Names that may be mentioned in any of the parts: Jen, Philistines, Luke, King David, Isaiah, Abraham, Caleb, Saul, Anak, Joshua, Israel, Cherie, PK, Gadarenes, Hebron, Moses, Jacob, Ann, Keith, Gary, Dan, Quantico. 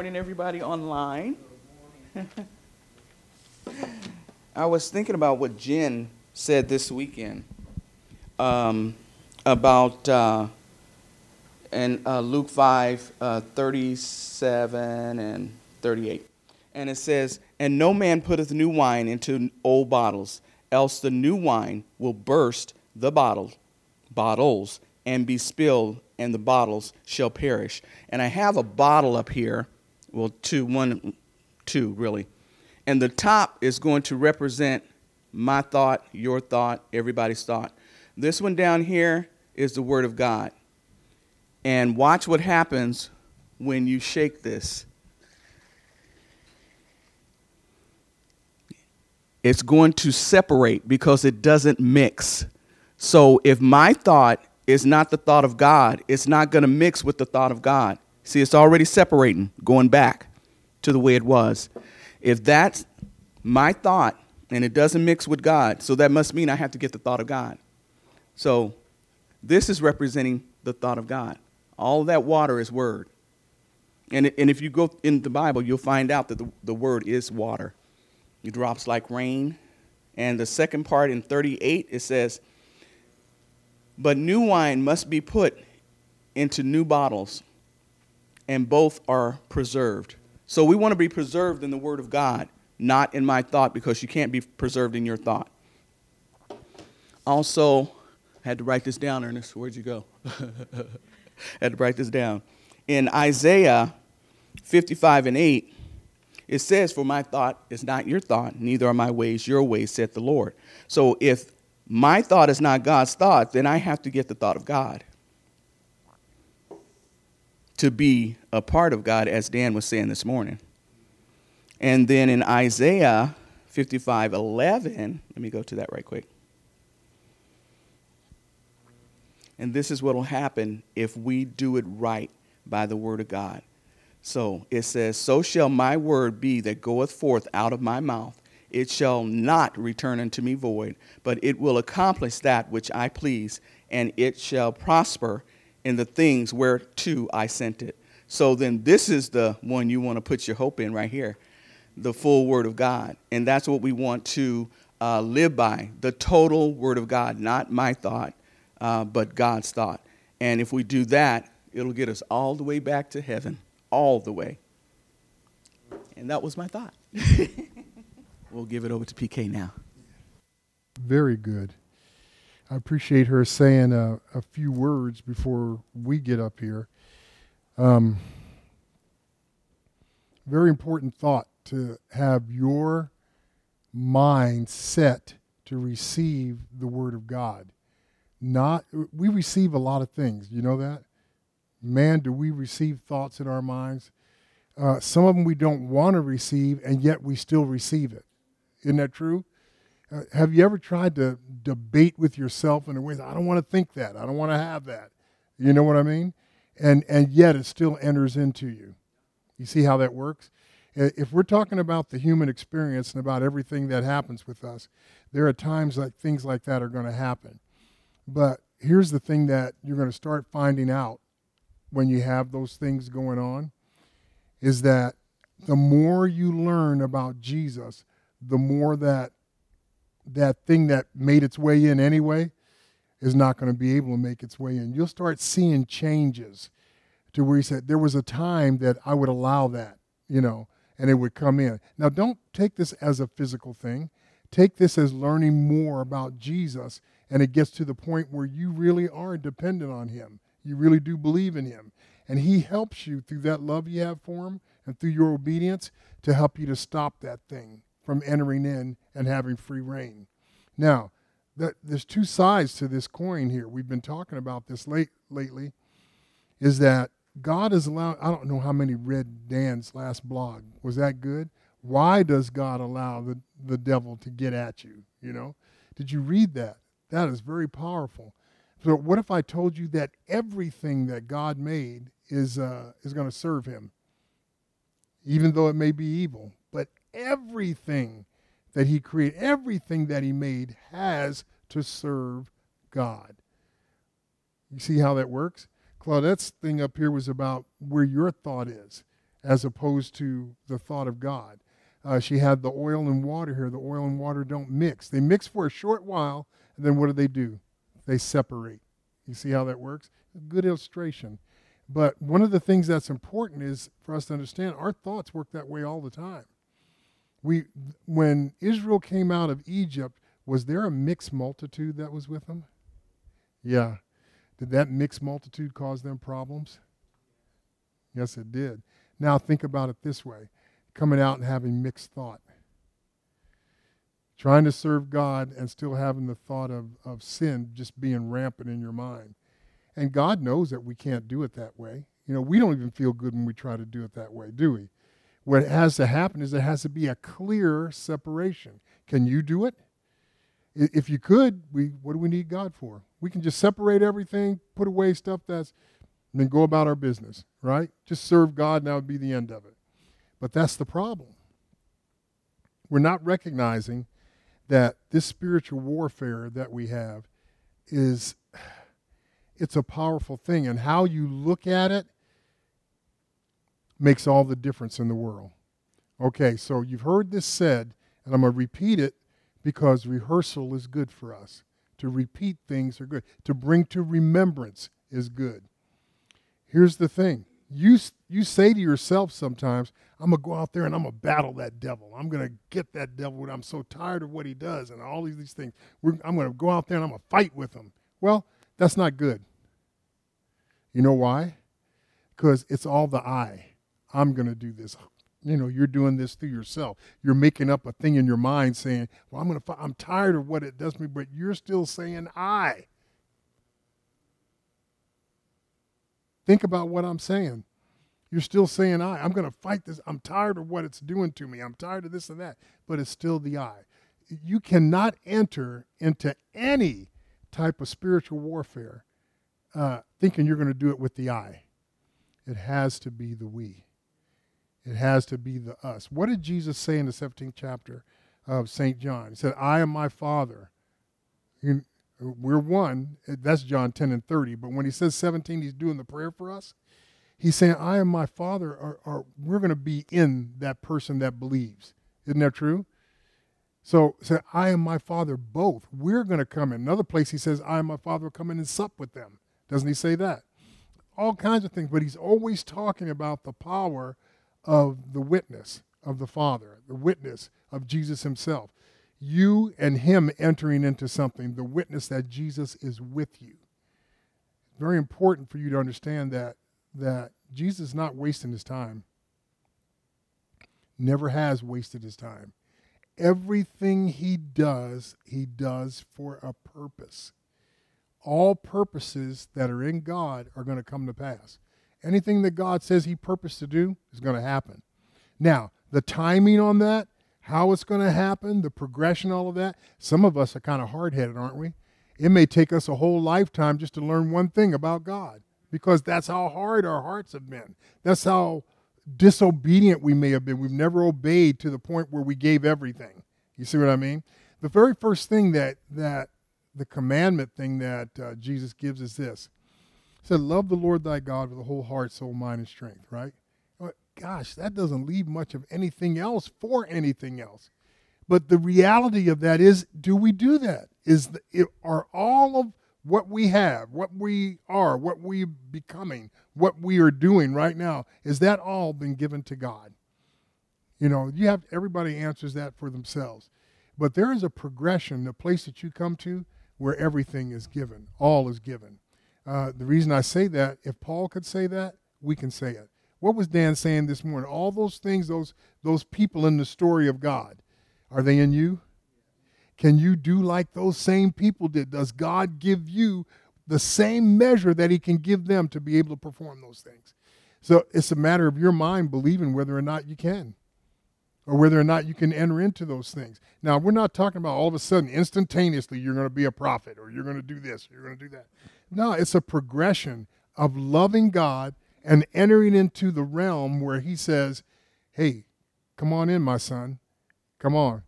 Good morning, everybody online. I was thinking about what Jen said this weekend about Luke 5, 37 and 38. And it says, "And no man putteth new wine into old bottles, else the new wine will burst the bottles and be spilled, and the bottles shall perish." And I have a bottle up here. Well, two, really. And the top is going to represent my thought, your thought, everybody's thought. This one down here is the Word of God. And watch what happens when you shake this. It's going to separate because it doesn't mix. So if my thought is not the thought of God, it's not going to mix with the thought of God. See, it's already separating, going back to the way it was. If that's my thought and it doesn't mix with God, so that must mean I have to get the thought of God. So this is representing the thought of God. All that water is word. And if you go in the Bible, you'll find out that the word is water. It drops like rain. And the second part in 38, it says, "But new wine must be put into new bottles, and both are preserved." So we want to be preserved in the Word of God, not in my thought, because you can't be preserved in your thought. Also, I had to write this down, Ernest. Where'd you go? I had to write this down. In Isaiah 55 and 8, it says, "For my thought is not your thought, neither are my ways your ways, saith the Lord." So if my thought is not God's thought, then I have to get the thought of God to be a part of God, as Dan was saying this morning. And then in Isaiah 55:11, let me go to that right quick. And this is what will happen if we do it right by the word of God. So it says, "So shall my word be that goeth forth out of my mouth. It shall not return unto me void, but it will accomplish that which I please, and it shall prosper in the things whereto I sent it." So then this is the one you want to put your hope in right here, the full Word of God. And that's what we want to live by, the total Word of God, not my thought, but God's thought. And if we do that, it'll get us all the way back to heaven, all the way. And that was my thought. We'll give it over to PK now. Very good. I appreciate her saying a few words before we get up here. Very important thought to have your mind set to receive the Word of God. We receive a lot of things. You know that? Man, do we receive thoughts in our minds? Some of them we don't want to receive, and yet we still receive it. Isn't that true? Have you ever tried to debate with yourself in a way that, I don't want to think that, I don't want to have that? You know what I mean? And yet it still enters into you. You see how that works? If we're talking about the human experience and about everything that happens with us, there are times like things like that are going to happen. But here's the thing that you're going to start finding out when you have those things going on, is that the more you learn about Jesus, the more that thing that made its way in anyway is not going to be able to make its way in. You'll start seeing changes to where you said, there was a time that I would allow that, and it would come in. Now, don't take this as a physical thing. Take this as learning more about Jesus, and it gets to the point where you really are dependent on him. You really do believe in him. And he helps you through that love you have for him and through your obedience to help you to stop that thing from entering in and having free reign. Now, there's two sides to this coin here. We've been talking about this lately, is that God is allowing, I don't know how many read Dan's last blog. Was that good? Why does God allow the devil to get at you? Did you read that? That is very powerful. So what if I told you that everything that God made is going to serve him, even though it may be evil? But everything that he created, everything that he made has to serve God. You see how that works? Claudette's thing up here was about where your thought is. as opposed to the thought of God. She had the oil and water here. The oil and water don't mix. They mix for a short while, and then what do? They separate. You see how that works? Good illustration. But one of the things that's important is for us to understand our thoughts work that way all the time. When Israel came out of Egypt, was there a mixed multitude that was with them? Yeah. Did that mixed multitude cause them problems? Yes, it did. Now think about it this way. Coming out and having mixed thought. Trying to serve God and still having the thought of sin just being rampant in your mind. And God knows that we can't do it that way. You know, we don't even feel good when we try to do it that way, do we? What has to happen is there has to be a clear separation. Can you do it? If you could, what do we need God for? We can just separate everything, put away stuff and then go about our business, right? Just serve God and that would be the end of it. But that's the problem. We're not recognizing that this spiritual warfare that we have it's a powerful thing, and how you look at it makes all the difference in the world. Okay, so you've heard this said, and I'm going to repeat it because rehearsal is good for us. To repeat things are good. To bring to remembrance is good. Here's the thing. You say to yourself sometimes, I'm going to go out there and I'm going to battle that devil. I'm going to get that devil. I'm so tired of what he does and all these things. I'm going to go out there and I'm going to fight with him. Well, that's not good. You know why? Because it's all the I. I'm going to do this. You know, you're doing this through yourself. You're making up a thing in your mind saying, well, I'm tired of what it does to me, but you're still saying I. Think about what I'm saying. You're still saying I. I'm going to fight this. I'm tired of what it's doing to me. I'm tired of this and that. But it's still the I. You cannot enter into any type of spiritual warfare thinking you're going to do it with the I. It has to be the we. It has to be the us. What did Jesus say in the 17th chapter of St. John? He said, I am my Father. We're one. That's John 10:30. But when he says 17, he's doing the prayer for us. He's saying, I am my Father, or we're going to be in that person that believes. Isn't that true? So he said, I am my Father both. We're going to come in. Another place he says, I am my Father will come in and sup with them. Doesn't he say that? All kinds of things. But he's always talking about the power of the witness of the Father, the witness of Jesus himself. You and him entering into something, the witness that Jesus is with you. Very important for you to understand that Jesus is not wasting his time. Never has wasted his time. Everything he does for a purpose. All purposes that are in God are going to come to pass. Anything that God says he purposed to do is going to happen. Now, the timing on that, how it's going to happen, the progression, all of that. Some of us are kind of hard-headed, aren't we? It may take us a whole lifetime just to learn one thing about God, because that's how hard our hearts have been. That's how disobedient we may have been. We've never obeyed to the point where we gave everything. You see what I mean? The very first thing that the commandment thing that Jesus gives is this. He said, love the Lord thy God with the whole heart, soul, mind, and strength, right? Gosh, that doesn't leave much of anything else for anything else. But the reality of that is, do we do that? Are all of what we have, what we are, what we're becoming, what we are doing right now, is that all been given to God? You know, everybody answers that for themselves. But there is a progression, the place that you come to, where everything is given, all is given. The reason I say that, if Paul could say that, we can say it. What was Dan saying this morning? All those things, those people in the story of God, are they in you? Can you do like those same people did? Does God give you the same measure that he can give them to be able to perform those things? So it's a matter of your mind believing whether or not you can, or whether or not you can enter into those things. Now, we're not talking about all of a sudden, instantaneously, you're going to be a prophet, or you're going to do this, or you're going to do that. No, it's a progression of loving God and entering into the realm where he says, hey, come on in, my son. Come on.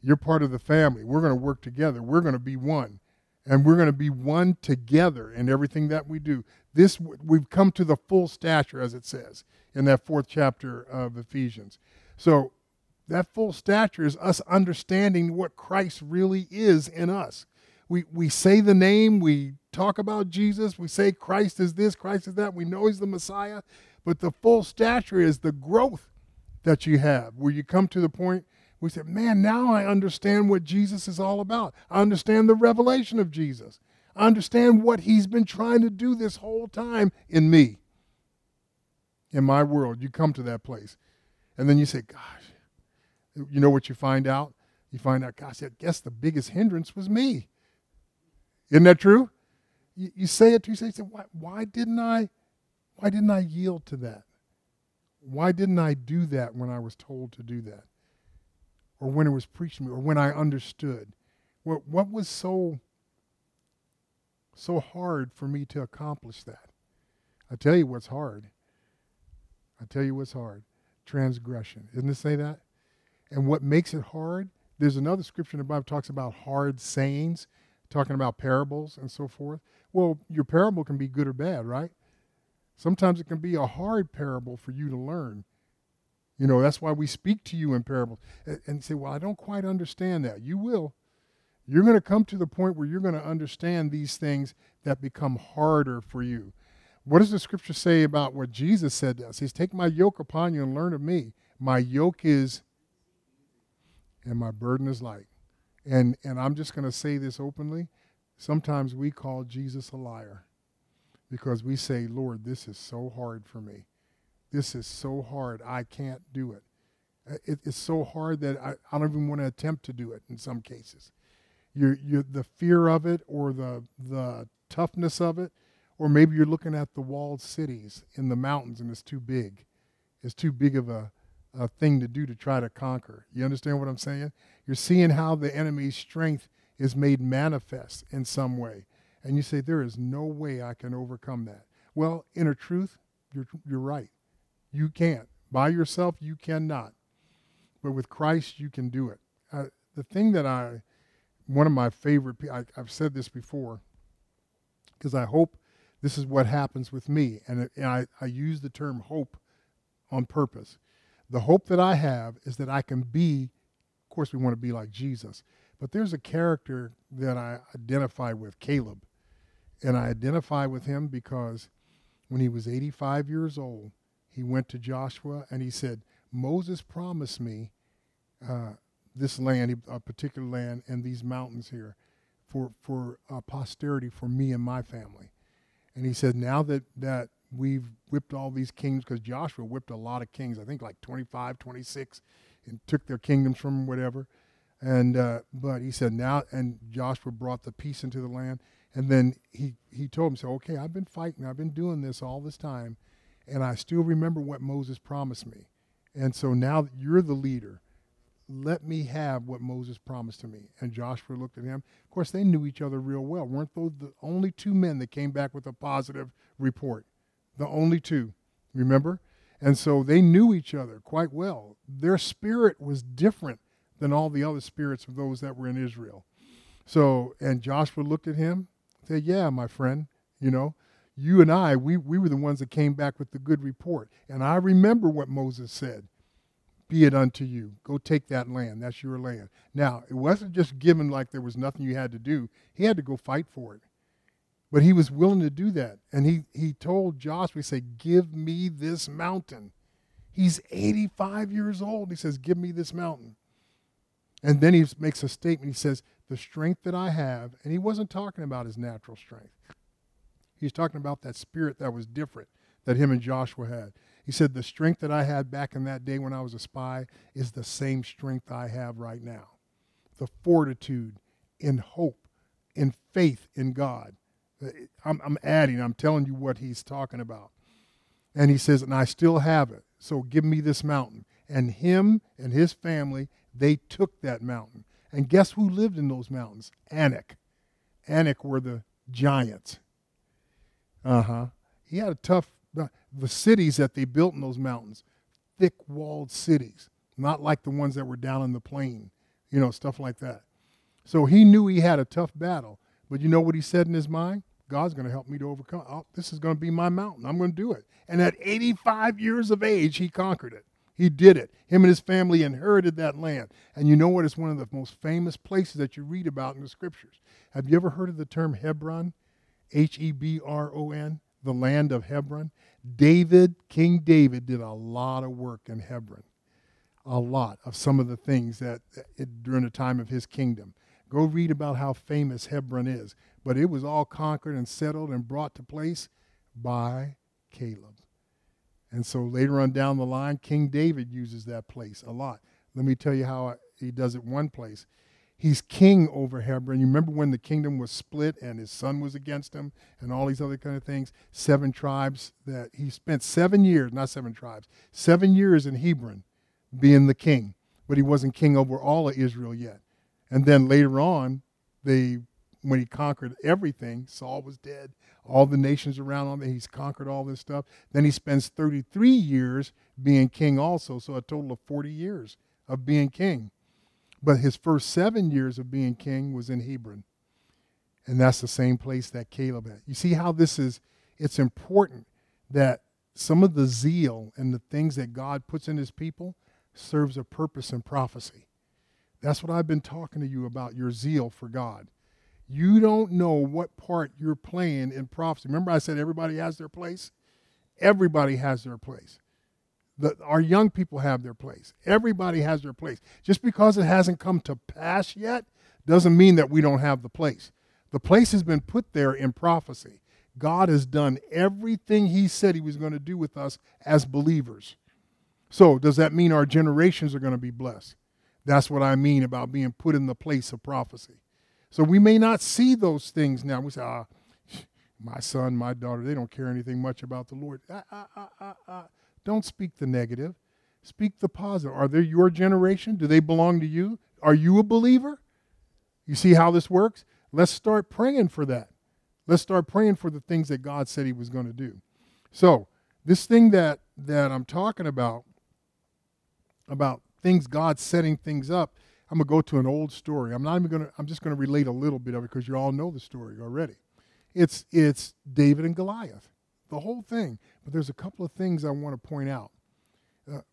You're part of the family. We're going to work together. We're going to be one. And we're going to be one together in everything that we do. this, we've come to the full stature, as it says in that 4th chapter of Ephesians. So that full stature is us understanding what Christ really is in us. We say the name, we talk about Jesus, we say Christ is this, Christ is that, we know he's the Messiah, but the full stature is the growth that you have, where you come to the point we said, man, now I understand what Jesus is all about. I understand the revelation of Jesus. I understand what he's been trying to do this whole time in me, in my world. You come to that place. And then you say, gosh, you know what you find out? You find out, gosh, I guess the biggest hindrance was me. Isn't that true? You say it to yourself, you say, why didn't I yield to that? Why didn't I do that when I was told to do that? Or when it was preached to me, or when I understood. What was so hard for me to accomplish that? I tell you what's hard. Transgression. Isn't it say that? And what makes it hard, there's another scripture in the Bible that talks about hard sayings, talking about parables and so forth. Well, your parable can be good or bad, right? Sometimes it can be a hard parable for you to learn. You know, that's why we speak to you in parables. And say, well, I don't quite understand that. You will. You're going to come to the point where you're going to understand these things that become harder for you. What does the scripture say about what Jesus said to us? He's, take my yoke upon you and learn of me. My yoke is, and my burden is light. And I'm just going to say this openly. Sometimes we call Jesus a liar because we say, Lord, this is so hard for me. This is so hard, I can't do it. It's so hard that I don't even want to attempt to do it in some cases. You're the fear of it, or the toughness of it, or maybe you're looking at the walled cities in the mountains and it's too big. It's too big of a thing to do to try to conquer. You understand what I'm saying? You're seeing how the enemy's strength is made manifest in some way. And you say, there is no way I can overcome that. Well, inner truth, you're right. You can't. By yourself, you cannot. But with Christ, you can do it. One of my favorite, I've said this before, because I hope this is what happens with me. And I use the term hope on purpose. The hope that I have is that I can be, of course, we want to be like Jesus. But there's a character that I identify with, Caleb. And I identify with him because when he was 85 years old, he went to Joshua and he said, Moses promised me this land, a particular land, and these mountains here for posterity for me and my family. And he said, now that we've whipped all these kings, because Joshua whipped a lot of kings, I think like 25, 26, and took their kingdoms from whatever. But he said, now, and Joshua brought the peace into the land. And then he told him, so, okay, I've been fighting, I've been doing this all this time, and I still remember what Moses promised me. And so now that you're the leader, let me have what Moses promised to me. And Joshua looked at him. Of course, they knew each other real well. Weren't those the only two men that came back with a positive report? The only two, remember? And so they knew each other quite well. Their spirit was different than all the other spirits of those that were in Israel. So, and Joshua looked at him and said, yeah, my friend, you know, you and I, we were the ones that came back with the good report. And I remember what Moses said, be it unto you. Go take that land. That's your land. Now, it wasn't just given like there was nothing you had to do. He had to go fight for it. But he was willing to do that. And he told Joshua, he said, give me this mountain. He's 85 years old. He says, give me this mountain. And then he makes a statement. He says, the strength that I have, and he wasn't talking about his natural strength. He's talking about that spirit that was different that him and Joshua had. He said, the strength that I had back in that day when I was a spy is the same strength I have right now. The fortitude in hope, in faith in God. I'm adding, I'm telling you what he's talking about. And he says, and I still have it, so give me this mountain. And him and his family, they took that mountain. And guess who lived in those mountains? Anak. Anak were the giants. He had a tough, the cities that they built in those mountains, thick-walled cities, not like the ones that were down in the plain, you know, stuff like that. So he knew he had a tough battle, but you know what he said in his mind? God's going to help me to overcome. Oh, this is going to be my mountain. I'm going to do it. And at 85 years of age, he conquered it. He did it. Him and his family inherited that land. And you know what? It's one of the most famous places that you read about in the scriptures. Have you ever heard of the term Hebron? Hebron, the land of Hebron. King David did a lot of work in Hebron. A lot of some of the things that during the time of his kingdom. Go read about how famous Hebron is. But it was all conquered and settled and brought to place by Caleb. And so later on down the line, King David uses that place a lot. Let me tell you how he does it one place. He's king over Hebron. You remember when the kingdom was split and his son was against him and all these other kind of things? 7 tribes that he spent 7 years, not 7 tribes, 7 years in Hebron being the king. But he wasn't king over all of Israel yet. And then later on, when he conquered everything, Saul was dead, all the nations around him, and he's conquered all this stuff. Then he spends 33 years being king also, so a total of 40 years of being king. But his first 7 years of being king was in Hebron, and that's the same place that Caleb had. You see how it's important that some of the zeal and the things that God puts in his people serves a purpose in prophecy. That's what I've been talking to you about, your zeal for God. You don't know what part you're playing in prophecy. Remember I said everybody has their place? Everybody has their place. Our young people have their place. Everybody has their place. Just because it hasn't come to pass yet doesn't mean that we don't have the place. The place has been put there in prophecy. God has done everything he said he was going to do with us as believers. So does that mean our generations are going to be blessed? That's what I mean about being put in the place of prophecy. So we may not see those things now. We say, my son, my daughter, they don't care anything much about the Lord. Don't speak the negative. Speak the positive. Are they your generation? Do they belong to you? Are you a believer? You see how this works? Let's start praying for that. Let's start praying for the things that God said he was going to do. So this thing that I'm talking about things, God setting things up, I'm going to go to an old story. I'm just going to relate a little bit of it because you all know the story already. It's David and Goliath, the whole thing. But there's a couple of things I want to point out.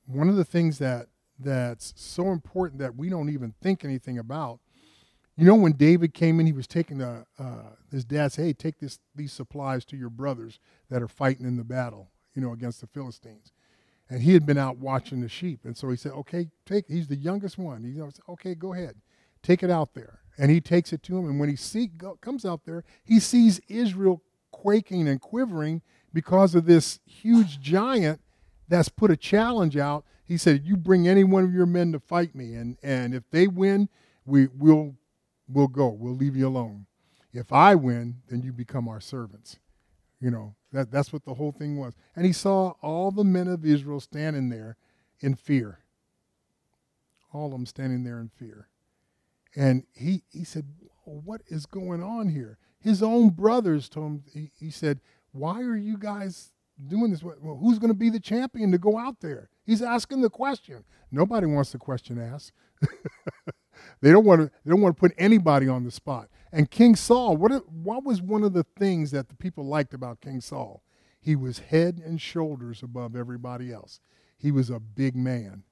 One of the things that's so important that we don't even think anything about, you know, when David came in, he was taking his dad said, hey, take these supplies to your brothers that are fighting in the battle, you know, against the Philistines. And he had been out watching the sheep. And so he said, okay, he's the youngest one. He said, okay, go ahead. Take it out there. And he takes it to him. And when he comes out there, he sees Israel quaking and quivering because of this huge giant that's put a challenge out. He said, you bring any one of your men to fight me. And if they win, we'll go. We'll leave you alone. If I win, then you become our servants. You know, that's what the whole thing was. And he saw all the men of Israel standing there in fear. All of them standing there in fear. And he said, what is going on here? His own brothers told him, he said, why are you guys doing this? Well, who's going to be the champion to go out there? He's asking the question. Nobody wants the question asked. They don't want to put anybody on the spot. And King Saul, what was one of the things that the people liked about King Saul? He was head and shoulders above everybody else. He was a big man.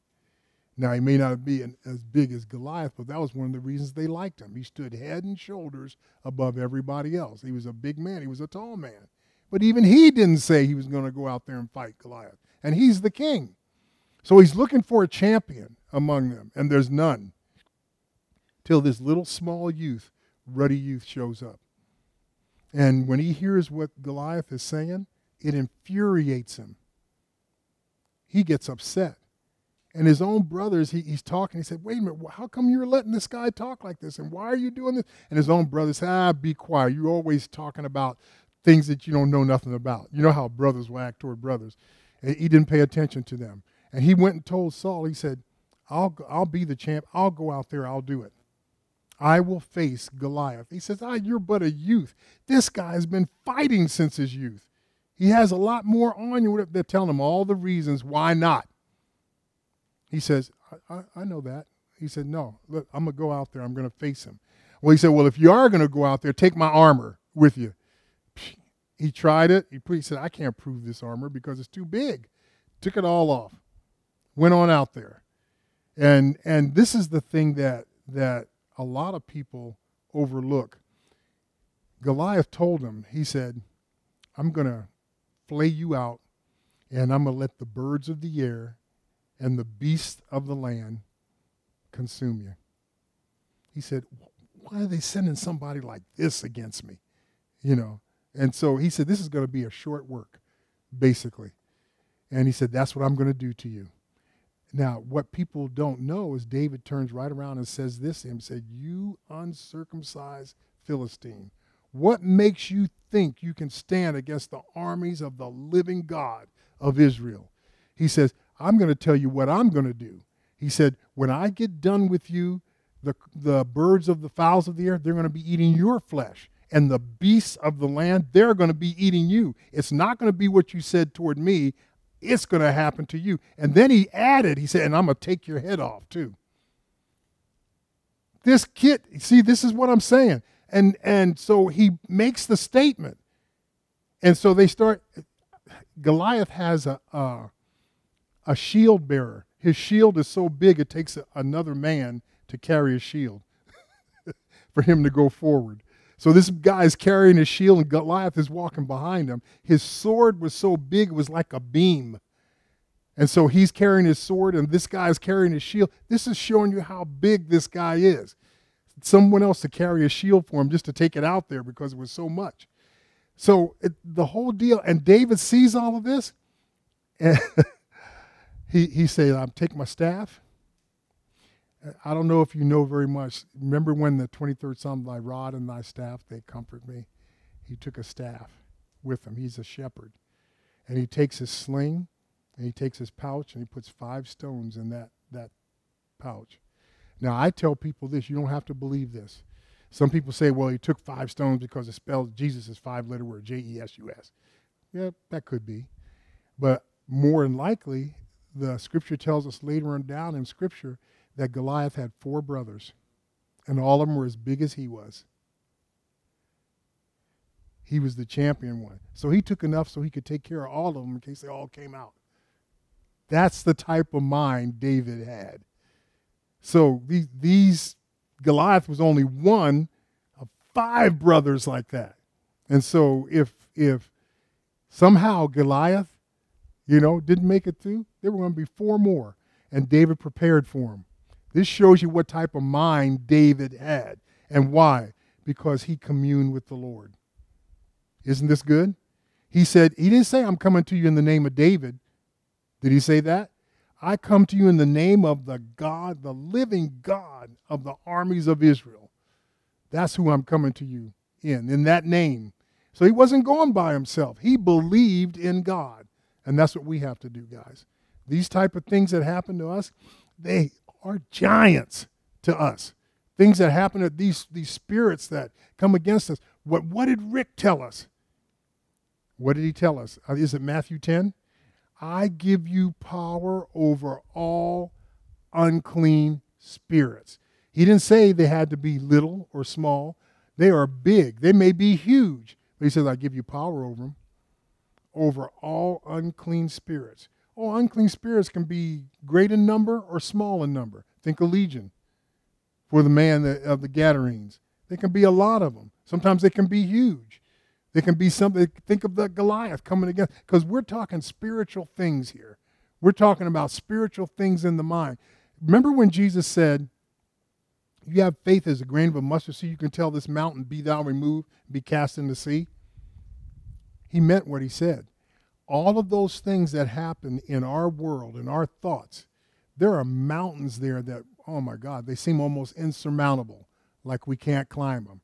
Now, he may not be as big as Goliath, but that was one of the reasons they liked him. He stood head and shoulders above everybody else. He was a big man. He was a tall man. But even he didn't say he was going to go out there and fight Goliath. And he's the king. So he's looking for a champion among them, and there's none. Till this little small youth, ruddy youth, shows up. And when he hears what Goliath is saying, it infuriates him. He gets upset. And his own brothers, he's talking. He said, wait a minute, how come you're letting this guy talk like this? And why are you doing this? And his own brothers said, be quiet. You're always talking about things that you don't know nothing about. You know how brothers will act toward brothers. And he didn't pay attention to them. And he went and told Saul, he said, I'll be the champ. I'll go out there. I'll do it. I will face Goliath. He says, you're but a youth. This guy has been fighting since his youth. He has a lot more on you. They're telling him all the reasons why not. He says, I know that. He said, no, look, I'm going to go out there. I'm going to face him. Well, he said, if you are going to go out there, take my armor with you. He tried it. He said, I can't prove this armor because it's too big. Took it all off. Went on out there. And this is the thing that a lot of people overlook. Goliath told him, he said, I'm going to flay you out, and I'm going to let the birds of the air and the beasts of the land consume you. He said, why are they sending somebody like this against me? You know, and so he said, this is going to be a short work, basically. And he said, that's what I'm going to do to you. Now, what people don't know is David turns right around and says this to him, said, you uncircumcised Philistine, what makes you think you can stand against the armies of the living God of Israel? He says, I'm going to tell you what I'm going to do. He said, when I get done with you, the birds of the fowls of the air, they're going to be eating your flesh. And the beasts of the land, they're going to be eating you. It's not going to be what you said toward me. It's going to happen to you. And then he added, he said, and I'm going to take your head off too. This kid, see, this is what I'm saying. And so he makes the statement. And so they start, Goliath has a shield bearer. His shield is so big it takes another man to carry his shield for him to go forward. So this guy is carrying his shield and Goliath is walking behind him. His sword was so big, it was like a beam. And so he's carrying his sword and this guy is carrying his shield. This is showing you how big this guy is. Someone else to carry a shield for him just to take it out there because it was so much. So the whole deal, and David sees all of this. And he said, I'm taking my staff. I don't know if you know very much. Remember when the 23rd Psalm, thy rod and thy staff, they comfort me. He took a staff with him. He's a shepherd. And he takes his sling and he takes his pouch and he puts 5 stones in that pouch. Now, I tell people this. You don't have to believe this. Some people say, well, he took 5 stones because it spelled Jesus is 5-letter word, J-E-S-U-S. Yeah, that could be. But more than likely, the scripture tells us later on down in scripture that Goliath had 4 brothers, and all of them were as big as he was. He was the champion one. So he took enough so he could take care of all of them in case they all came out. That's the type of mind David had. So these Goliath was only one of 5 brothers like that. And so if somehow Goliath, didn't make it through, there were going to be 4 more, and David prepared for him. This shows you what type of mind David had. And why? Because he communed with the Lord. Isn't this good? He said, he didn't say, I'm coming to you in the name of David. Did he say that? I come to you in the name of the God, the living God of the armies of Israel. That's who I'm coming to you in that name. So he wasn't going by himself. He believed in God. And that's what we have to do, guys. These type of things that happen to us, they are giants to us. Things that happen to these spirits that come against us. What did Rick tell us? What did he tell us? Is it Matthew 10? I give you power over all unclean spirits. He didn't say they had to be little or small. They are big. They may be huge. But he says, I give you power over them, over all unclean spirits. Oh, unclean spirits can be great in number or small in number. Think of Legion for the man of the Gadarenes. There can be a lot of them. Sometimes they can be huge. They can be something. Think of the Goliath coming against. Because we're talking spiritual things here. We're talking about spiritual things in the mind. Remember when Jesus said, you have faith as a grain of a mustard seed, you can tell this mountain, be thou removed, be cast in the sea. He meant what he said. All of those things that happen in our world, in our thoughts, there are mountains there that, oh my God, they seem almost insurmountable, like we can't climb them.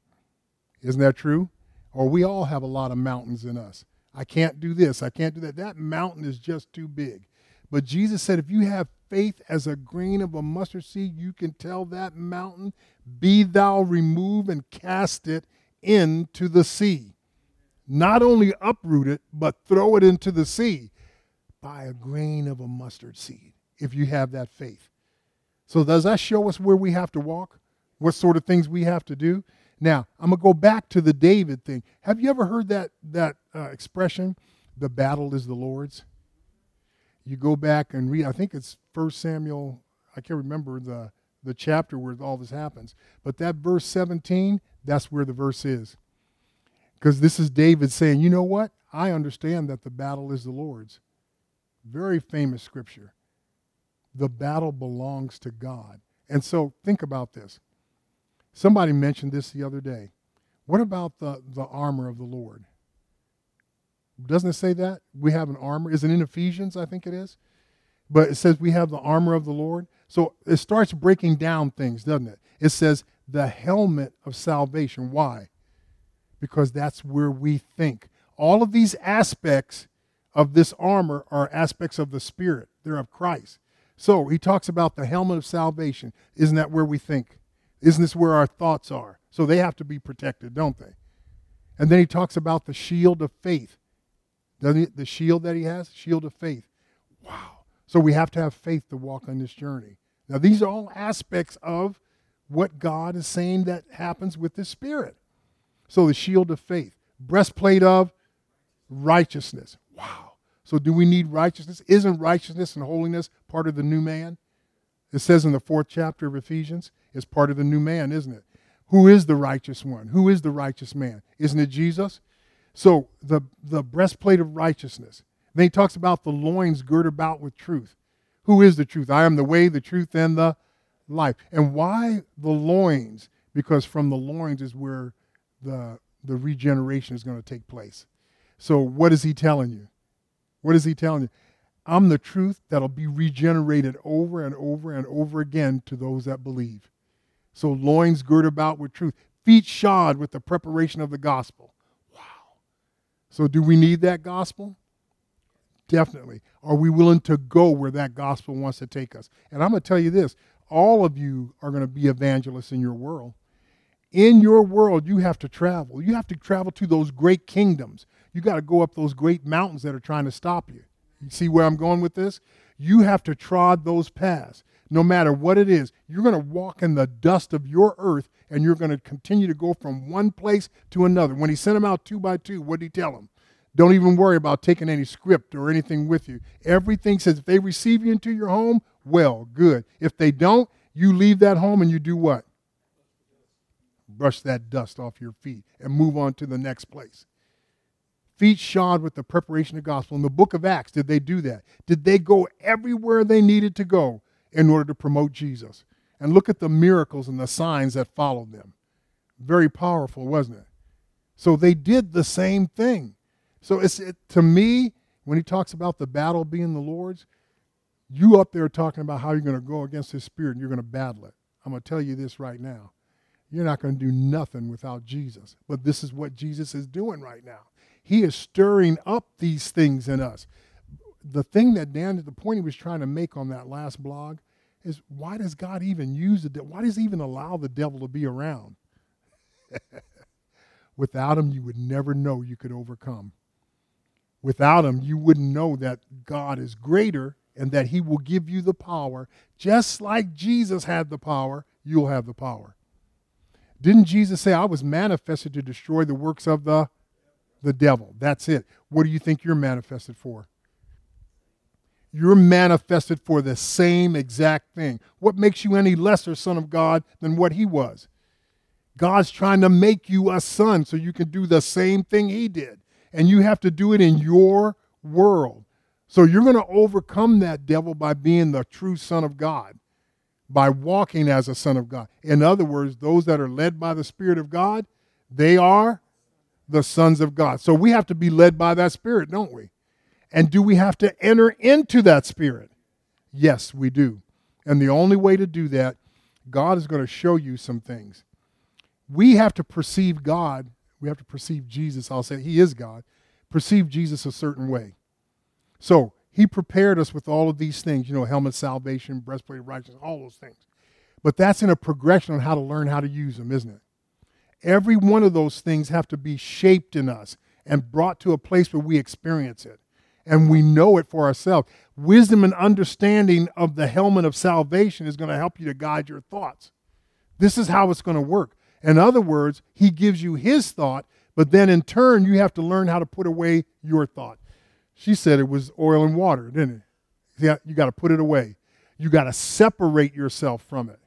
Isn't that true? Or we all have a lot of mountains in us. I can't do this. I can't do that. That mountain is just too big. But Jesus said, if you have faith as a grain of a mustard seed, you can tell that mountain, be thou removed and cast it into the sea. Not only uproot it, but throw it into the sea by a grain of a mustard seed, if you have that faith. So does that show us where we have to walk? What sort of things we have to do? Now, I'm going to go back to the David thing. Have you ever heard that expression, the battle is the Lord's? You go back and read, I think it's 1 Samuel, I can't remember the chapter where all this happens, but that verse 17, that's where the verse is. Because this is David saying, you know what? I understand that the battle is the Lord's. Very famous scripture. The battle belongs to God. And so think about this. Somebody mentioned this the other day. What about the armor of the Lord? Doesn't it say that? We have an armor. Is it in Ephesians? I think it is. But it says we have the armor of the Lord. So it starts breaking down things, doesn't it? It says the helmet of salvation. Why? Because that's where we think. All of these aspects of this armor are aspects of the Spirit. They're of Christ. So he talks about the helmet of salvation. Isn't that where we think? Isn't this where our thoughts are? So they have to be protected, don't they? And then he talks about the shield of faith. Doesn't it? The shield that he has? Shield of faith. Wow. So we have to have faith to walk on this journey. Now, these are all aspects of what God is saying that happens with the Spirit. So the shield of faith, breastplate of righteousness. Wow. So do we need righteousness? Isn't righteousness and holiness part of the new man? It says in the 4th chapter of Ephesians, it's part of the new man, isn't it? Who is the righteous one? Who is the righteous man? Isn't it Jesus? So the breastplate of righteousness. Then he talks about the loins girt about with truth. Who is the truth? I am the way, the truth, and the life. And why the loins? Because from the loins is where the regeneration is going to take place. So what is he telling you? What is he telling you? I'm the truth that'll be regenerated over and over and over again to those that believe. So loins girt about with truth, feet shod with the preparation of the gospel. Wow. So do we need that gospel? Definitely. Are we willing to go where that gospel wants to take us? And I'm going to tell you this, all of you are going to be evangelists in your world. In your world, you have to travel. You have to travel to those great kingdoms. You got to go up those great mountains that are trying to stop you. You see where I'm going with this? You have to trod those paths. No matter what it is, you're going to walk in the dust of your earth, and you're going to continue to go from one place to another. When he sent them out 2 by 2, what did he tell them? Don't even worry about taking any script or anything with you. Everything says if they receive you into your home, well, good. If they don't, you leave that home and you do what? Brush that dust off your feet and move on to the next place. Feet shod with the preparation of the gospel. In the book of Acts, did they do that? Did they go everywhere they needed to go in order to promote Jesus? And look at the miracles and the signs that followed them. Very powerful, wasn't it? So they did the same thing. So to me, when he talks about the battle being the Lord's, you up there talking about how you're going to go against his spirit and you're going to battle it. I'm going to tell you this right now. You're not going to do nothing without Jesus. But this is what Jesus is doing right now. He is stirring up these things in us. The thing that Dan, the point he was trying to make on that last blog is, why does God even use the devil? Why does he even allow the devil to be around? Without him, you would never know you could overcome. Without him, you wouldn't know that God is greater and that he will give you the power. Just like Jesus had the power, you'll have the power. Didn't Jesus say, I was manifested to destroy the works of the devil? That's it. What do you think you're manifested for? You're manifested for the same exact thing. What makes you any lesser son of God than what he was? God's trying to make you a son so you can do the same thing he did. And you have to do it in your world. So you're going to overcome that devil by being the true son of God, by walking as a son of God. In other words, those that are led by the Spirit of God, they are the sons of God. So we have to be led by that Spirit, don't we? And do we have to enter into that Spirit? Yes, we do. And the only way to do that, God is going to show you some things. We have to perceive God. We have to perceive Jesus. I'll say he is God. Perceive Jesus a certain way. So he prepared us with all of these things, helmet, salvation, breastplate of righteousness, all those things. But that's in a progression on how to learn how to use them, isn't it? Every one of those things have to be shaped in us and brought to a place where we experience it. And we know it for ourselves. Wisdom and understanding of the helmet of salvation is going to help you to guide your thoughts. This is how it's going to work. In other words, he gives you his thought, but then in turn, you have to learn how to put away your thought. She said it was oil and water, didn't it? Yeah, you got to put it away. You got to separate yourself from it.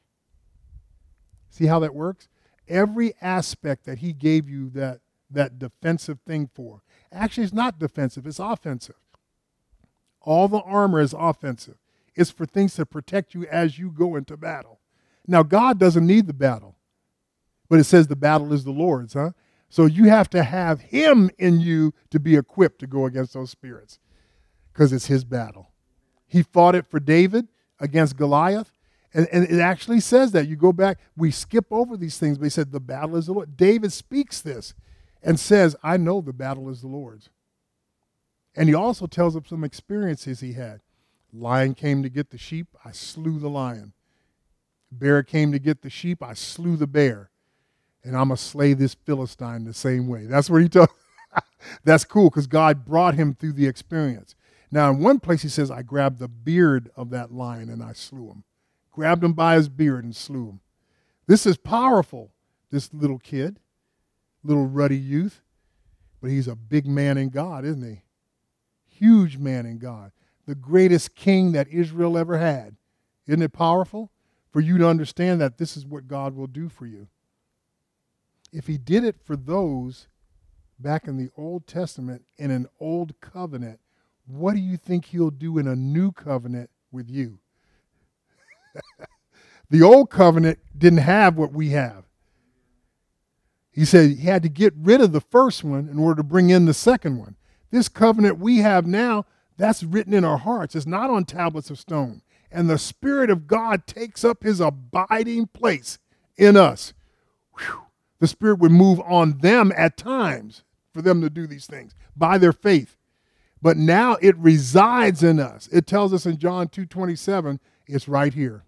See how that works? Every aspect that he gave you that defensive thing for. Actually, it's not defensive, it's offensive. All the armor is offensive. It's for things to protect you as you go into battle. Now, God doesn't need the battle, but it says the battle is the Lord's, huh? So you have to have him in you to be equipped to go against those spirits because it's his battle. He fought it for David against Goliath, and it actually says that. You go back, we skip over these things, but he said the battle is the Lord. David speaks this and says, I know the battle is the Lord's. And he also tells of some experiences he had. Lion came to get the sheep, I slew the lion. Bear came to get the sheep, I slew the bear. And I'm going to slay this Philistine the same way. That's what he told. That's cool because God brought him through the experience. Now, in one place he says, I grabbed the beard of that lion and I slew him. Grabbed him by his beard and slew him. This is powerful, this little kid, little ruddy youth. But he's a big man in God, isn't he? Huge man in God. The greatest king that Israel ever had. Isn't it powerful? For you to understand that this is what God will do for you. If he did it for those back in the Old Testament in an old covenant, what do you think he'll do in a new covenant with you? The old covenant didn't have what we have. He said he had to get rid of the first one in order to bring in the second one. This covenant we have now, that's written in our hearts. It's not on tablets of stone. And the Spirit of God takes up his abiding place in us. Whew. The Spirit would move on them at times for them to do these things by their faith. But now it resides in us. It tells us in John 2:27, it's right here.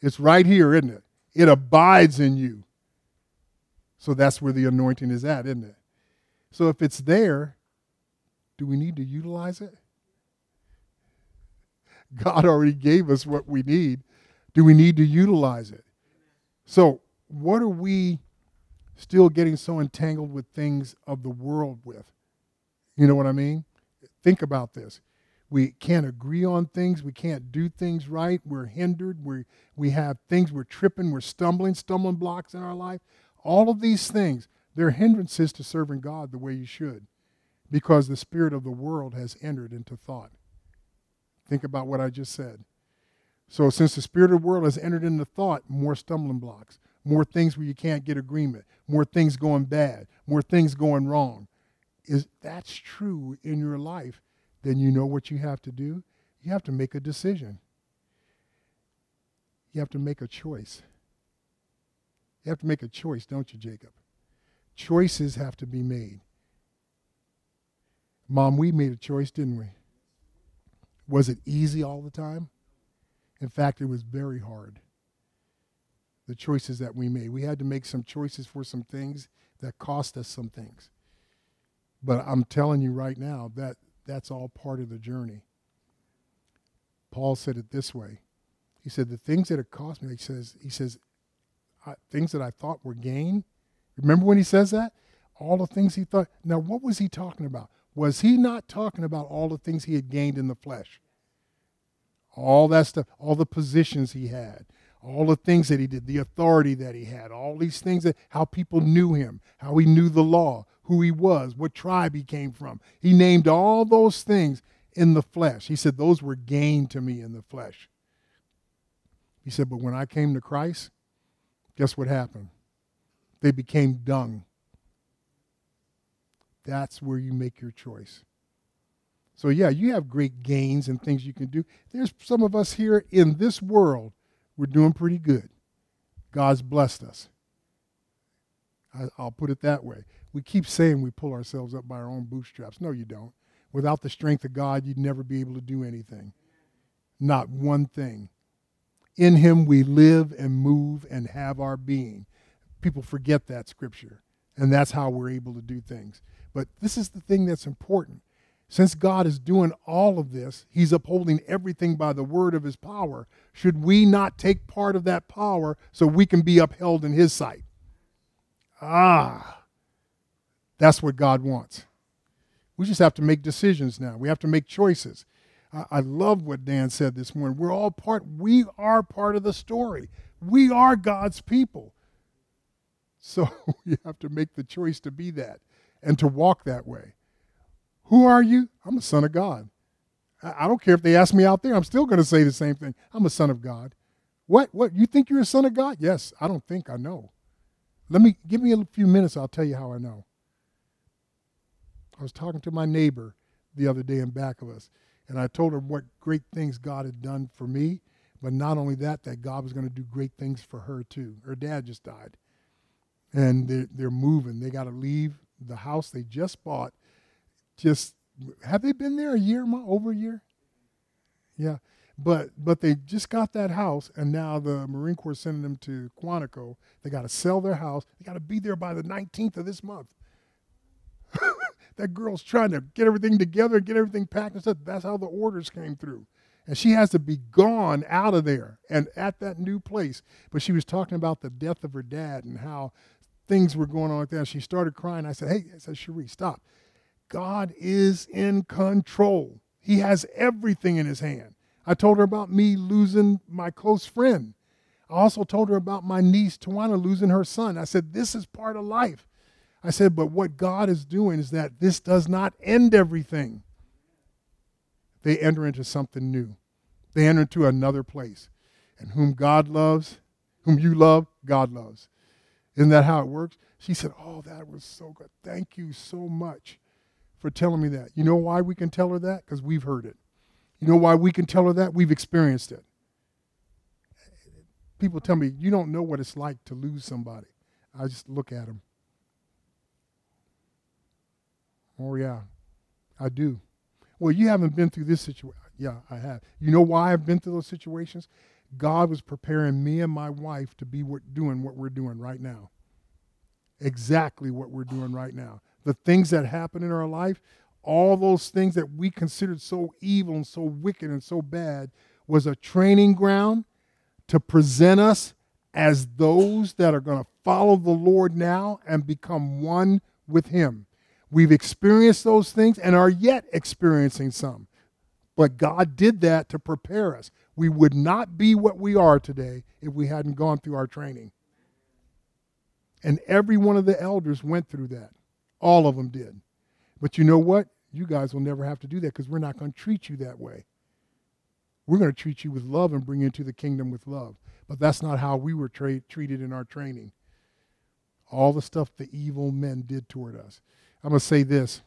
It's right here, isn't it? It abides in you. So that's where the anointing is at, isn't it? So if it's there, do we need to utilize it? God already gave us what we need. Do we need to utilize it? So what are we still getting so entangled with things of the world with? You know what I mean? Think about this. We can't agree on things. We can't do things right. We're hindered. We have things. We're tripping. We're stumbling blocks in our life. All of these things, they're hindrances to serving God the way you should because the spirit of the world has entered into thought. Think about what I just said. So since the spirit of the world has entered into thought, more stumbling blocks, more things where you can't get agreement, more things going bad, more things going wrong. If that's true in your life, then you know what you have to do. You have to make a decision. You have to make a choice. You have to make a choice, don't you, Jacob? Choices have to be made. Mom, we made a choice, didn't we? Was it easy all the time? In fact, it was very hard. The choices that we made. We had to make some choices for some things that cost us some things. But I'm telling you right now, that's all part of the journey. Paul said it this way. He said, the things that it cost me, he says, things that I thought were gain. Remember when he says that? All the things he thought. Now, what was he talking about? Was he not talking about all the things he had gained in the flesh? All that stuff, all the positions he had, all the things that he did, the authority that he had, all these things, that how people knew him, how he knew the law, who he was, what tribe he came from. He named all those things in the flesh. He said, those were gain to me in the flesh. He said, but when I came to Christ, guess what happened? They became dung. That's where you make your choice. So yeah, you have great gains and things you can do. There's some of us here in this world, we're doing pretty good. God's blessed us. I'll put it that way. We keep saying we pull ourselves up by our own bootstraps. No, you don't. Without the strength of God, you'd never be able to do anything. Not one thing. In him we live and move and have our being. People forget that scripture. And that's how we're able to do things. But this is the thing that's important. Since God is doing all of this, he's upholding everything by the word of his power. Should we not take part of that power so we can be upheld in his sight? That's what God wants. We just have to make decisions now. We have to make choices. I love what Dan said this morning. We are part of the story. We are God's people. So you have to make the choice to be that and to walk that way. Who are you? I'm a son of God. I don't care if they ask me out there. I'm still going to say the same thing. I'm a son of God. What? You think you're a son of God? Yes. I don't think. I know. Give me a few minutes. I'll tell you how I know. I was talking to my neighbor the other day in back of us, and I told her what great things God had done for me, but not only that, that God was going to do great things for her too. Her dad just died, and they're moving. They got to leave the house they just bought. Have they been there a year, over a year? Yeah, but they just got that house, and now the Marine Corps sending them to Quantico. They got to sell their house. They got to be there by the 19th of this month. That girl's trying to get everything together, get everything packed and stuff. That's how the orders came through. And she has to be gone out of there and at that new place. But she was talking about the death of her dad and how things were going on like that. She started crying. I said, Cherie, stop. God is in control. He has everything in his hand. I told her about me losing my close friend. I also told her about my niece, Tawana, losing her son. I said, this is part of life. I said, but what God is doing is that this does not end everything. They enter into something new. They enter into another place. And whom God loves, whom you love, God loves. Isn't that how it works? She said, oh, that was so good. Thank you so much for telling me that. You know why we can tell her that? Because we've heard it. You know why we can tell her that? We've experienced it. People tell me, you don't know what it's like to lose somebody. I just look at them. Oh, yeah, I do. Well, you haven't been through this situation. Yeah, I have. You know why I've been through those situations? God was preparing me and my wife to be doing what we're doing right now. Exactly what we're doing right now. The things that happen in our life, all those things that we considered so evil and so wicked and so bad, was a training ground to present us as those that are going to follow the Lord now and become one with him. We've experienced those things and are yet experiencing some. But God did that to prepare us. We would not be what we are today if we hadn't gone through our training. And every one of the elders went through that. All of them did. But you know what? You guys will never have to do that because we're not going to treat you that way. We're going to treat you with love and bring you into the kingdom with love. But that's not how we were treated in our training. All the stuff the evil men did toward us. I'm going to say this.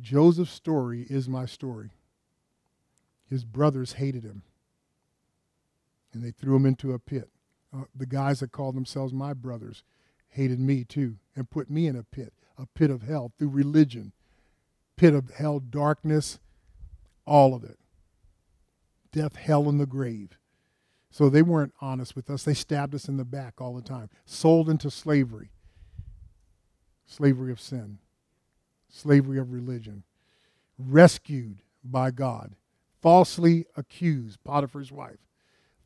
Joseph's story is my story. His brothers hated him, and they threw him into a pit. The guys that called themselves my brothers hated me too and put me in a pit of hell through religion, pit of hell, darkness, all of it, death, hell, and the grave. So they weren't honest with us. They stabbed us in the back all the time, sold into slavery. Slavery of sin, slavery of religion, rescued by God, falsely accused, Potiphar's wife,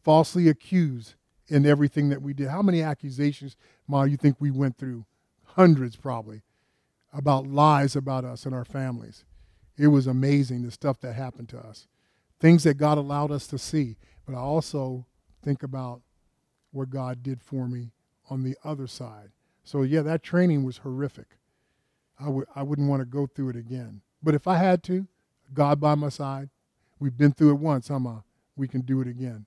falsely accused in everything that we did. How many accusations, Ma, you think we went through? Hundreds probably, about lies about us and our families. It was amazing, the stuff that happened to us, things that God allowed us to see. But I also think about what God did for me on the other side. So, yeah, that training was horrific. I wouldn't want to go through it again. But if I had to, God by my side, we've been through it once, we can do it again.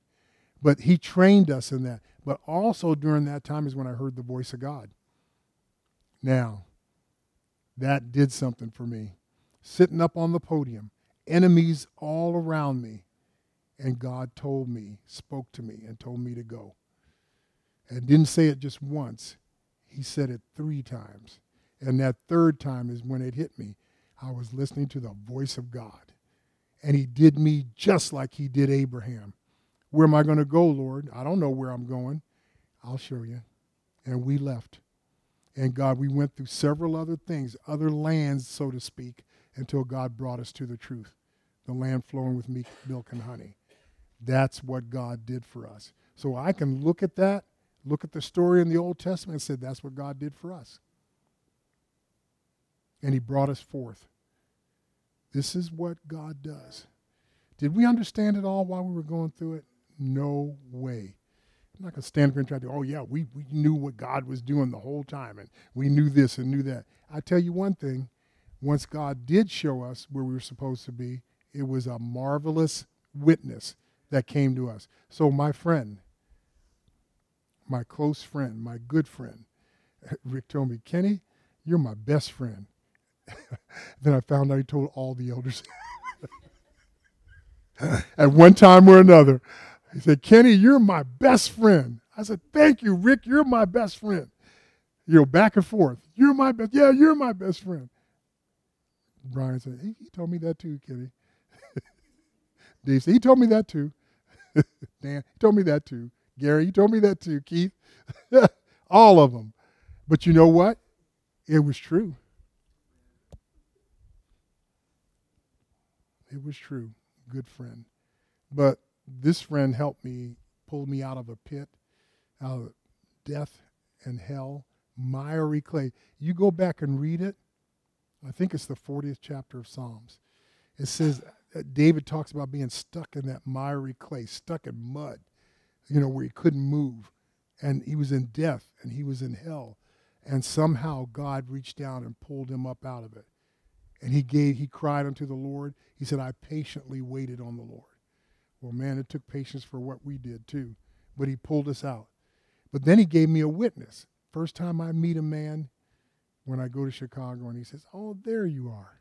But he trained us in that. But also during that time is when I heard the voice of God. Now, that did something for me. Sitting up on the podium, enemies all around me, and God spoke to me and told me to go. And didn't say it just once. He said it 3 times. And that 3rd time is when it hit me. I was listening to the voice of God. And he did me just like he did Abraham. Where am I going to go, Lord? I don't know where I'm going. I'll show you. And we left. And God, we went through several other things, other lands, so to speak, until God brought us to the truth, the land flowing with milk and honey. That's what God did for us. So I can look at that, Look at the story in the Old Testament and said, that's what God did for us. And he brought us forth. This is what God does. Did we understand it all while we were going through it? No way. I'm not going to stand here and try to, oh yeah, we knew what God was doing the whole time, and we knew this and knew that. I tell you one thing, once God did show us where we were supposed to be, it was a marvelous witness that came to us. So my friend, my close friend, my good friend, Rick told me, Kenny, you're my best friend. Then I found out he told all the elders. At one time or another, he said, Kenny, you're my best friend. I said, thank you, Rick. You're my best friend. You know, back and forth. You're my best. Yeah, you're my best friend. Brian said, he told me that too, Kenny. Dave said, he told me that too. Dan, he told me that too. Gary, he told me that too. Keith, all of them. But you know what? It was true. It was true. Good friend. But this friend helped me, pulled me out of a pit, out of death and hell, miry clay. You go back and read it. I think it's the 40th chapter of Psalms. It says, David talks about being stuck in that miry clay, stuck in mud, you know, where he couldn't move. And he was in death and he was in hell. And somehow God reached down and pulled him up out of it. And he cried unto the Lord. He said, I patiently waited on the Lord. Well, man, it took patience for what we did, too. But he pulled us out. But then he gave me a witness. First time I meet a man when I go to Chicago, and he says, oh, there you are.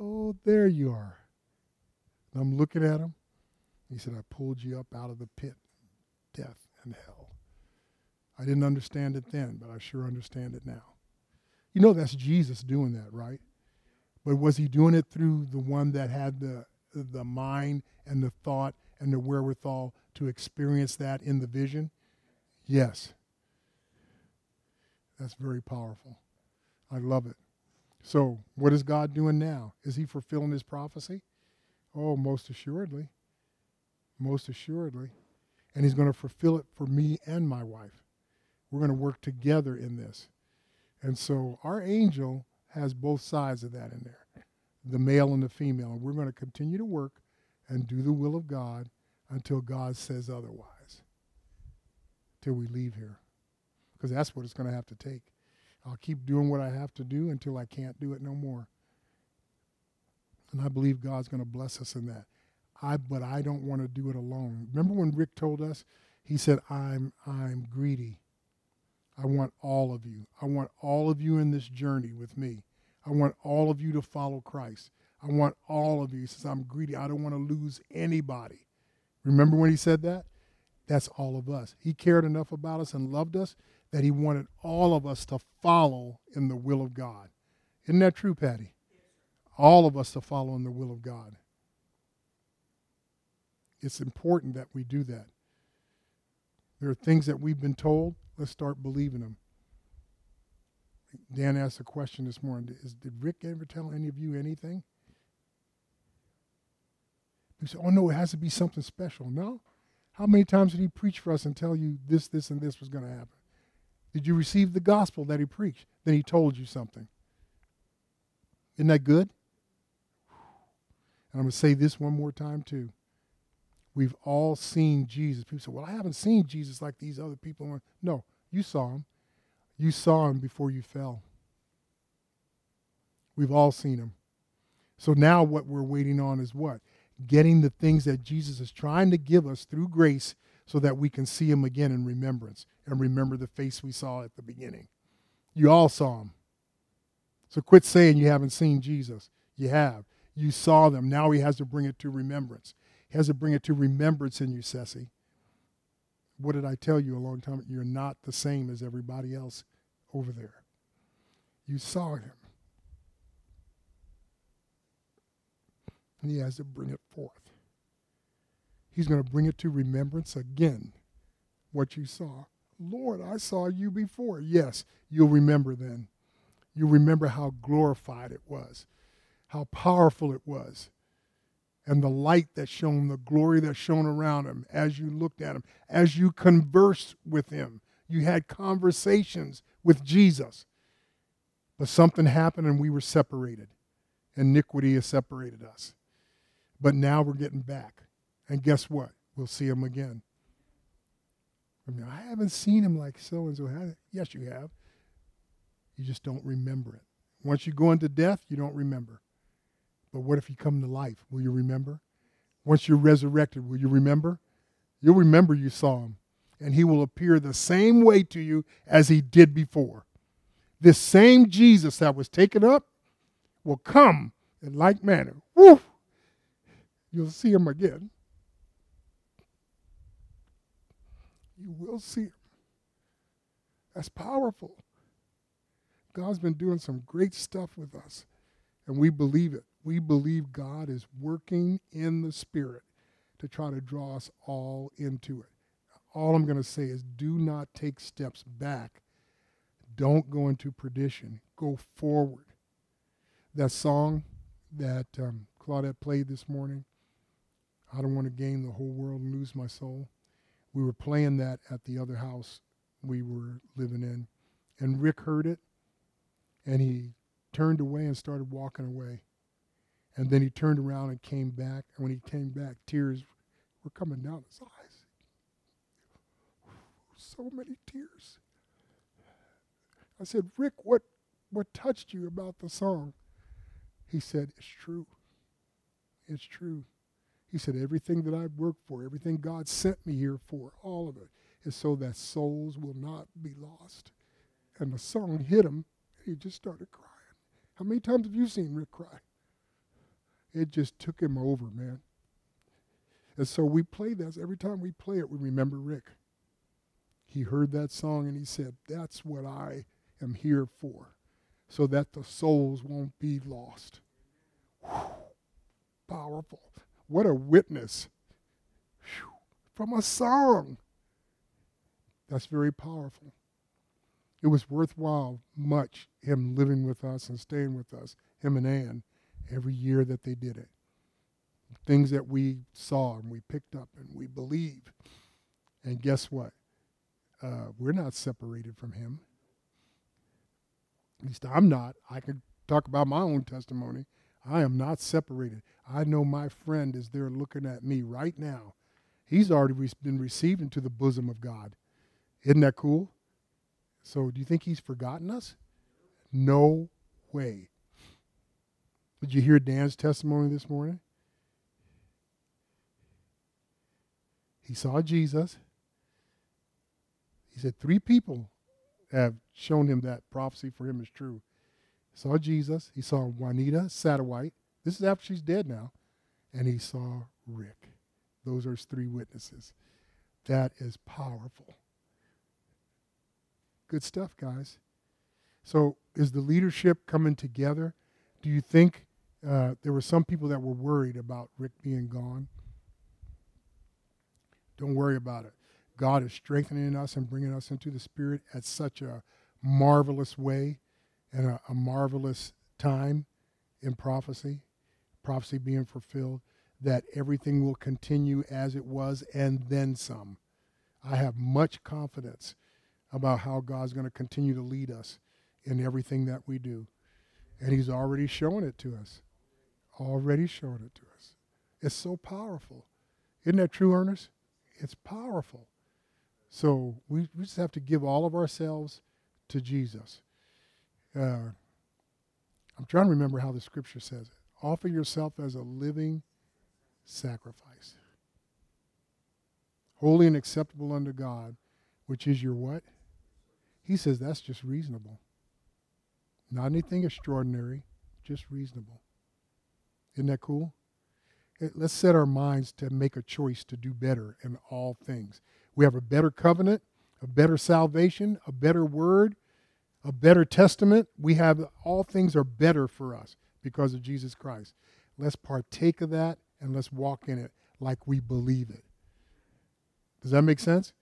Oh, there you are. And I'm looking at him. He said, I pulled you up out of the pit, death and hell. I didn't understand it then, but I sure understand it now. You know that's Jesus doing that, right? But was he doing it through the one that had the mind and the thought and the wherewithal to experience that in the vision? Yes. That's very powerful. I love it. So what is God doing now? Is he fulfilling his prophecy? Oh, most assuredly. Most assuredly. And he's going to fulfill it for me and my wife. We're going to work together in this. And so our angel has both sides of that in there, the male and the female. And we're going to continue to work and do the will of God until God says otherwise, till we leave here, because that's what it's going to have to take. I'll keep doing what I have to do until I can't do it no more. And I believe God's going to bless us in that. But I don't want to do it alone. Remember when Rick told us, he said, I'm greedy. I want all of you. I want all of you in this journey with me. I want all of you to follow Christ. I want all of you. He says, I'm greedy. I don't want to lose anybody. Remember when he said that? That's all of us. He cared enough about us and loved us that he wanted all of us to follow in the will of God. Isn't that true, Patty? All of us to follow in the will of God. It's important that we do that. There are things that we've been told. Let's start believing them. Dan asked a question this morning. Did Rick ever tell any of you anything? You say, oh, no, it has to be something special. No? How many times did he preach for us and tell you this, this, and this was going to happen? Did you receive the gospel that he preached? Then he told you something. Isn't that good? And I'm going to say this one more time, too. We've all seen Jesus. People say, well, I haven't seen Jesus like these other people. No, you saw him. You saw him before you fell. We've all seen him. So now what we're waiting on is what? Getting the things that Jesus is trying to give us through grace so that we can see him again in remembrance and remember the face we saw at the beginning. You all saw him. So quit saying you haven't seen Jesus. You have. You saw them. Now he has to bring it to remembrance. He has to bring it to remembrance in you, Ceci. What did I tell you a long time? You're not the same as everybody else over there. You saw him. And he has to bring it forth. He's going to bring it to remembrance again, what you saw. Lord, I saw you before. Yes, you'll remember then. You'll remember how glorified it was, how powerful it was. and the light that shone, the glory that shone around him as you looked at him, as you conversed with him. You had conversations with Jesus. But something happened and we were separated. Iniquity has separated us. But now we're getting back. And guess what? We'll see him again. I mean, I haven't seen him like so-and-so. Yes, you have. You just don't remember it. Once you go into death, you don't remember. But what if you come to life? Will you remember? Once you're resurrected, will you remember? You'll remember you saw him. And he will appear the same way to you as he did before. This same Jesus that was taken up will come in like manner. Woo! You'll see him again. You will see him. That's powerful. God's been doing some great stuff with us, and we believe it. We believe God is working in the Spirit to try to draw us all into it. All I'm going to say is do not take steps back. Don't go into perdition. Go forward. That song that Claudette played this morning, I don't want to gain the whole world and lose my soul. We were playing that at the other house we were living in, and Rick heard it, and he turned away and started walking away. And then he turned around and came back, and when he came back, tears were coming down his eyes. So many tears. I said, Rick, what touched you about the song? He said, it's true. It's true. He said, everything that I've worked for, everything God sent me here for, all of it, is so that souls will not be lost. And the song hit him, and he just started crying. How many times have you seen Rick cry? It just took him over, man. And so we play this. Every time we play it, we remember Rick. He heard that song and he said, that's what I am here for, so that the souls won't be lost. Whew. Powerful. What a witness. Whew. From a song. That's very powerful. It was worthwhile much him living with us and staying with us, him and Ann, every year that they did it. Things that we saw and we picked up and we believe. And guess what? We're not separated from him. At least I'm not. I can talk about my own testimony. I am not separated. I know my friend is there looking at me right now. He's already been received into the bosom of God. Isn't that cool? So do you think he's forgotten us? No way. Did you hear Dan's testimony this morning? He saw Jesus. He said 3 people have shown him that prophecy for him is true. He saw Jesus. He saw Juanita Satterwhite. This is after she's dead now. And he saw Rick. Those are his 3 witnesses. That is powerful. Good stuff, guys. So is the leadership coming together? Do you think there were some people that were worried about Rick being gone? Don't worry about it. God is strengthening us and bringing us into the Spirit at such a marvelous way and a marvelous time in prophecy, prophecy being fulfilled, that everything will continue as it was and then some. I have much confidence about how God's going to continue to lead us in everything that we do. And he's already showing it to us. Already showing it to us. It's so powerful. Isn't that true, Ernest? It's powerful. So we just have to give all of ourselves to Jesus. I'm trying to remember how the scripture says it. Offer yourself as a living sacrifice. Holy and acceptable unto God, which is your what? He says that's just reasonable. Not anything extraordinary, just reasonable. Isn't that cool? Let's set our minds to make a choice to do better in all things. We have a better covenant, a better salvation, a better word, a better testament. We have all things are better for us because of Jesus Christ. Let's partake of that and let's walk in it like we believe it. Does that make sense?